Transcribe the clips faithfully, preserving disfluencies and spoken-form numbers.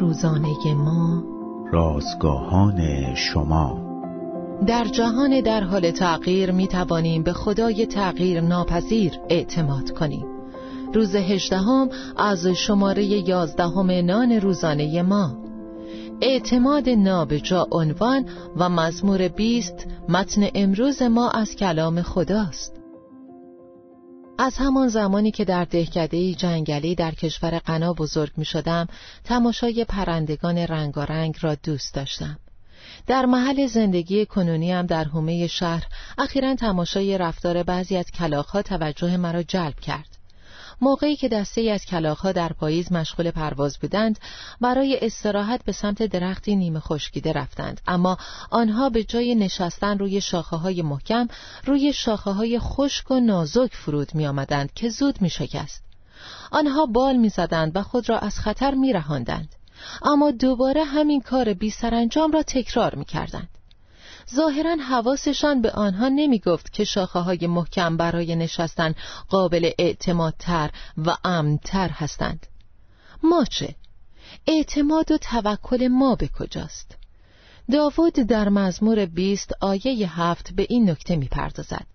روزانه ما، رازگاهان شما. در جهان در حال تغییر می توانیم به خدای تغییر ناپذیر اعتماد کنیم. روز هجدهم از شماره یازدهم نان روزانه ما، اعتماد نابجا عنوان و مزمور بیست متن امروز ما از کلام خداست. از همان زمانی که در دهکده‌ای جنگلی در کشور غنا بزرگ می شدم، تماشای پرندگان رنگارنگ را دوست داشتم. در محل زندگی کنونیم در حومه شهر، اخیراً تماشای رفتار بعضی از کلاغ‌ها توجه مرا جلب کرد. موقعی که دسته‌ای از کلاغ‌ها در پاییز مشغول پرواز بودند، برای استراحت به سمت درختی نیمه خشکیده رفتند، اما آنها به جای نشستن روی شاخه‌های محکم، روی شاخه‌های خشک و نازک فرود می‌آمدند که زود می‌شکست. آنها بال می‌زدند و خود را از خطر می‌رهاندند، اما دوباره همین کار بی‌سرانجام را تکرار می‌کردند. ظاهراً حواسشان به آنها نمی گفت که شاخه‌های محکم برای نشستن قابل اعتمادتر و امن‌تر هستند. ما چه؟ اعتماد و توکل ما به کجاست؟ داوود در مزمور بیست آیه هفت به این نکته می پردازد.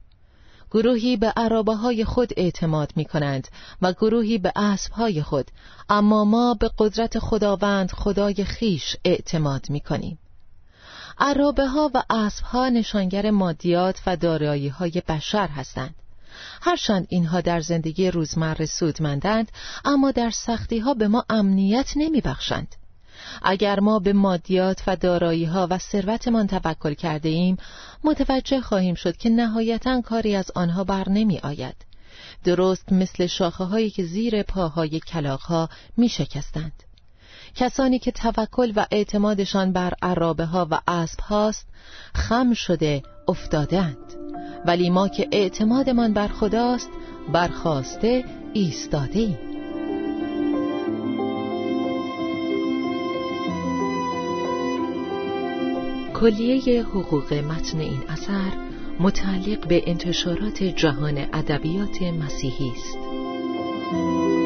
گروهی به عرابه‌های خود اعتماد می‌کنند و گروهی به اسب‌های خود، اما ما به قدرت خداوند خدای خیش اعتماد می‌کنیم. عرابه‌ها و اسب‌ها نشانگر مادیات و دارایی‌های بشر هستند. هرچند اینها در زندگی روزمره سودمندند، اما در سختی‌ها به ما امنیت نمی‌بخشند. اگر ما به مادیات و دارایی‌ها و ثروتمان توکل کرده ایم، متوجه خواهیم شد که نهایتاً کاری از آنها بر نمی آید. درست مثل شاخه‌هایی که زیر پاهای کلاغ‌ها می شکستند. کسانی که توکل و اعتمادشان بر عرابه‌ها و اسب‌هاست، خم شده افتادند، ولی ما که اعتمادمان بر خداست، برخاسته ایستاده‌ایم. کلیه حقوق متن این اثر متعلق به انتشارات جهان ادبیات مسیحی است.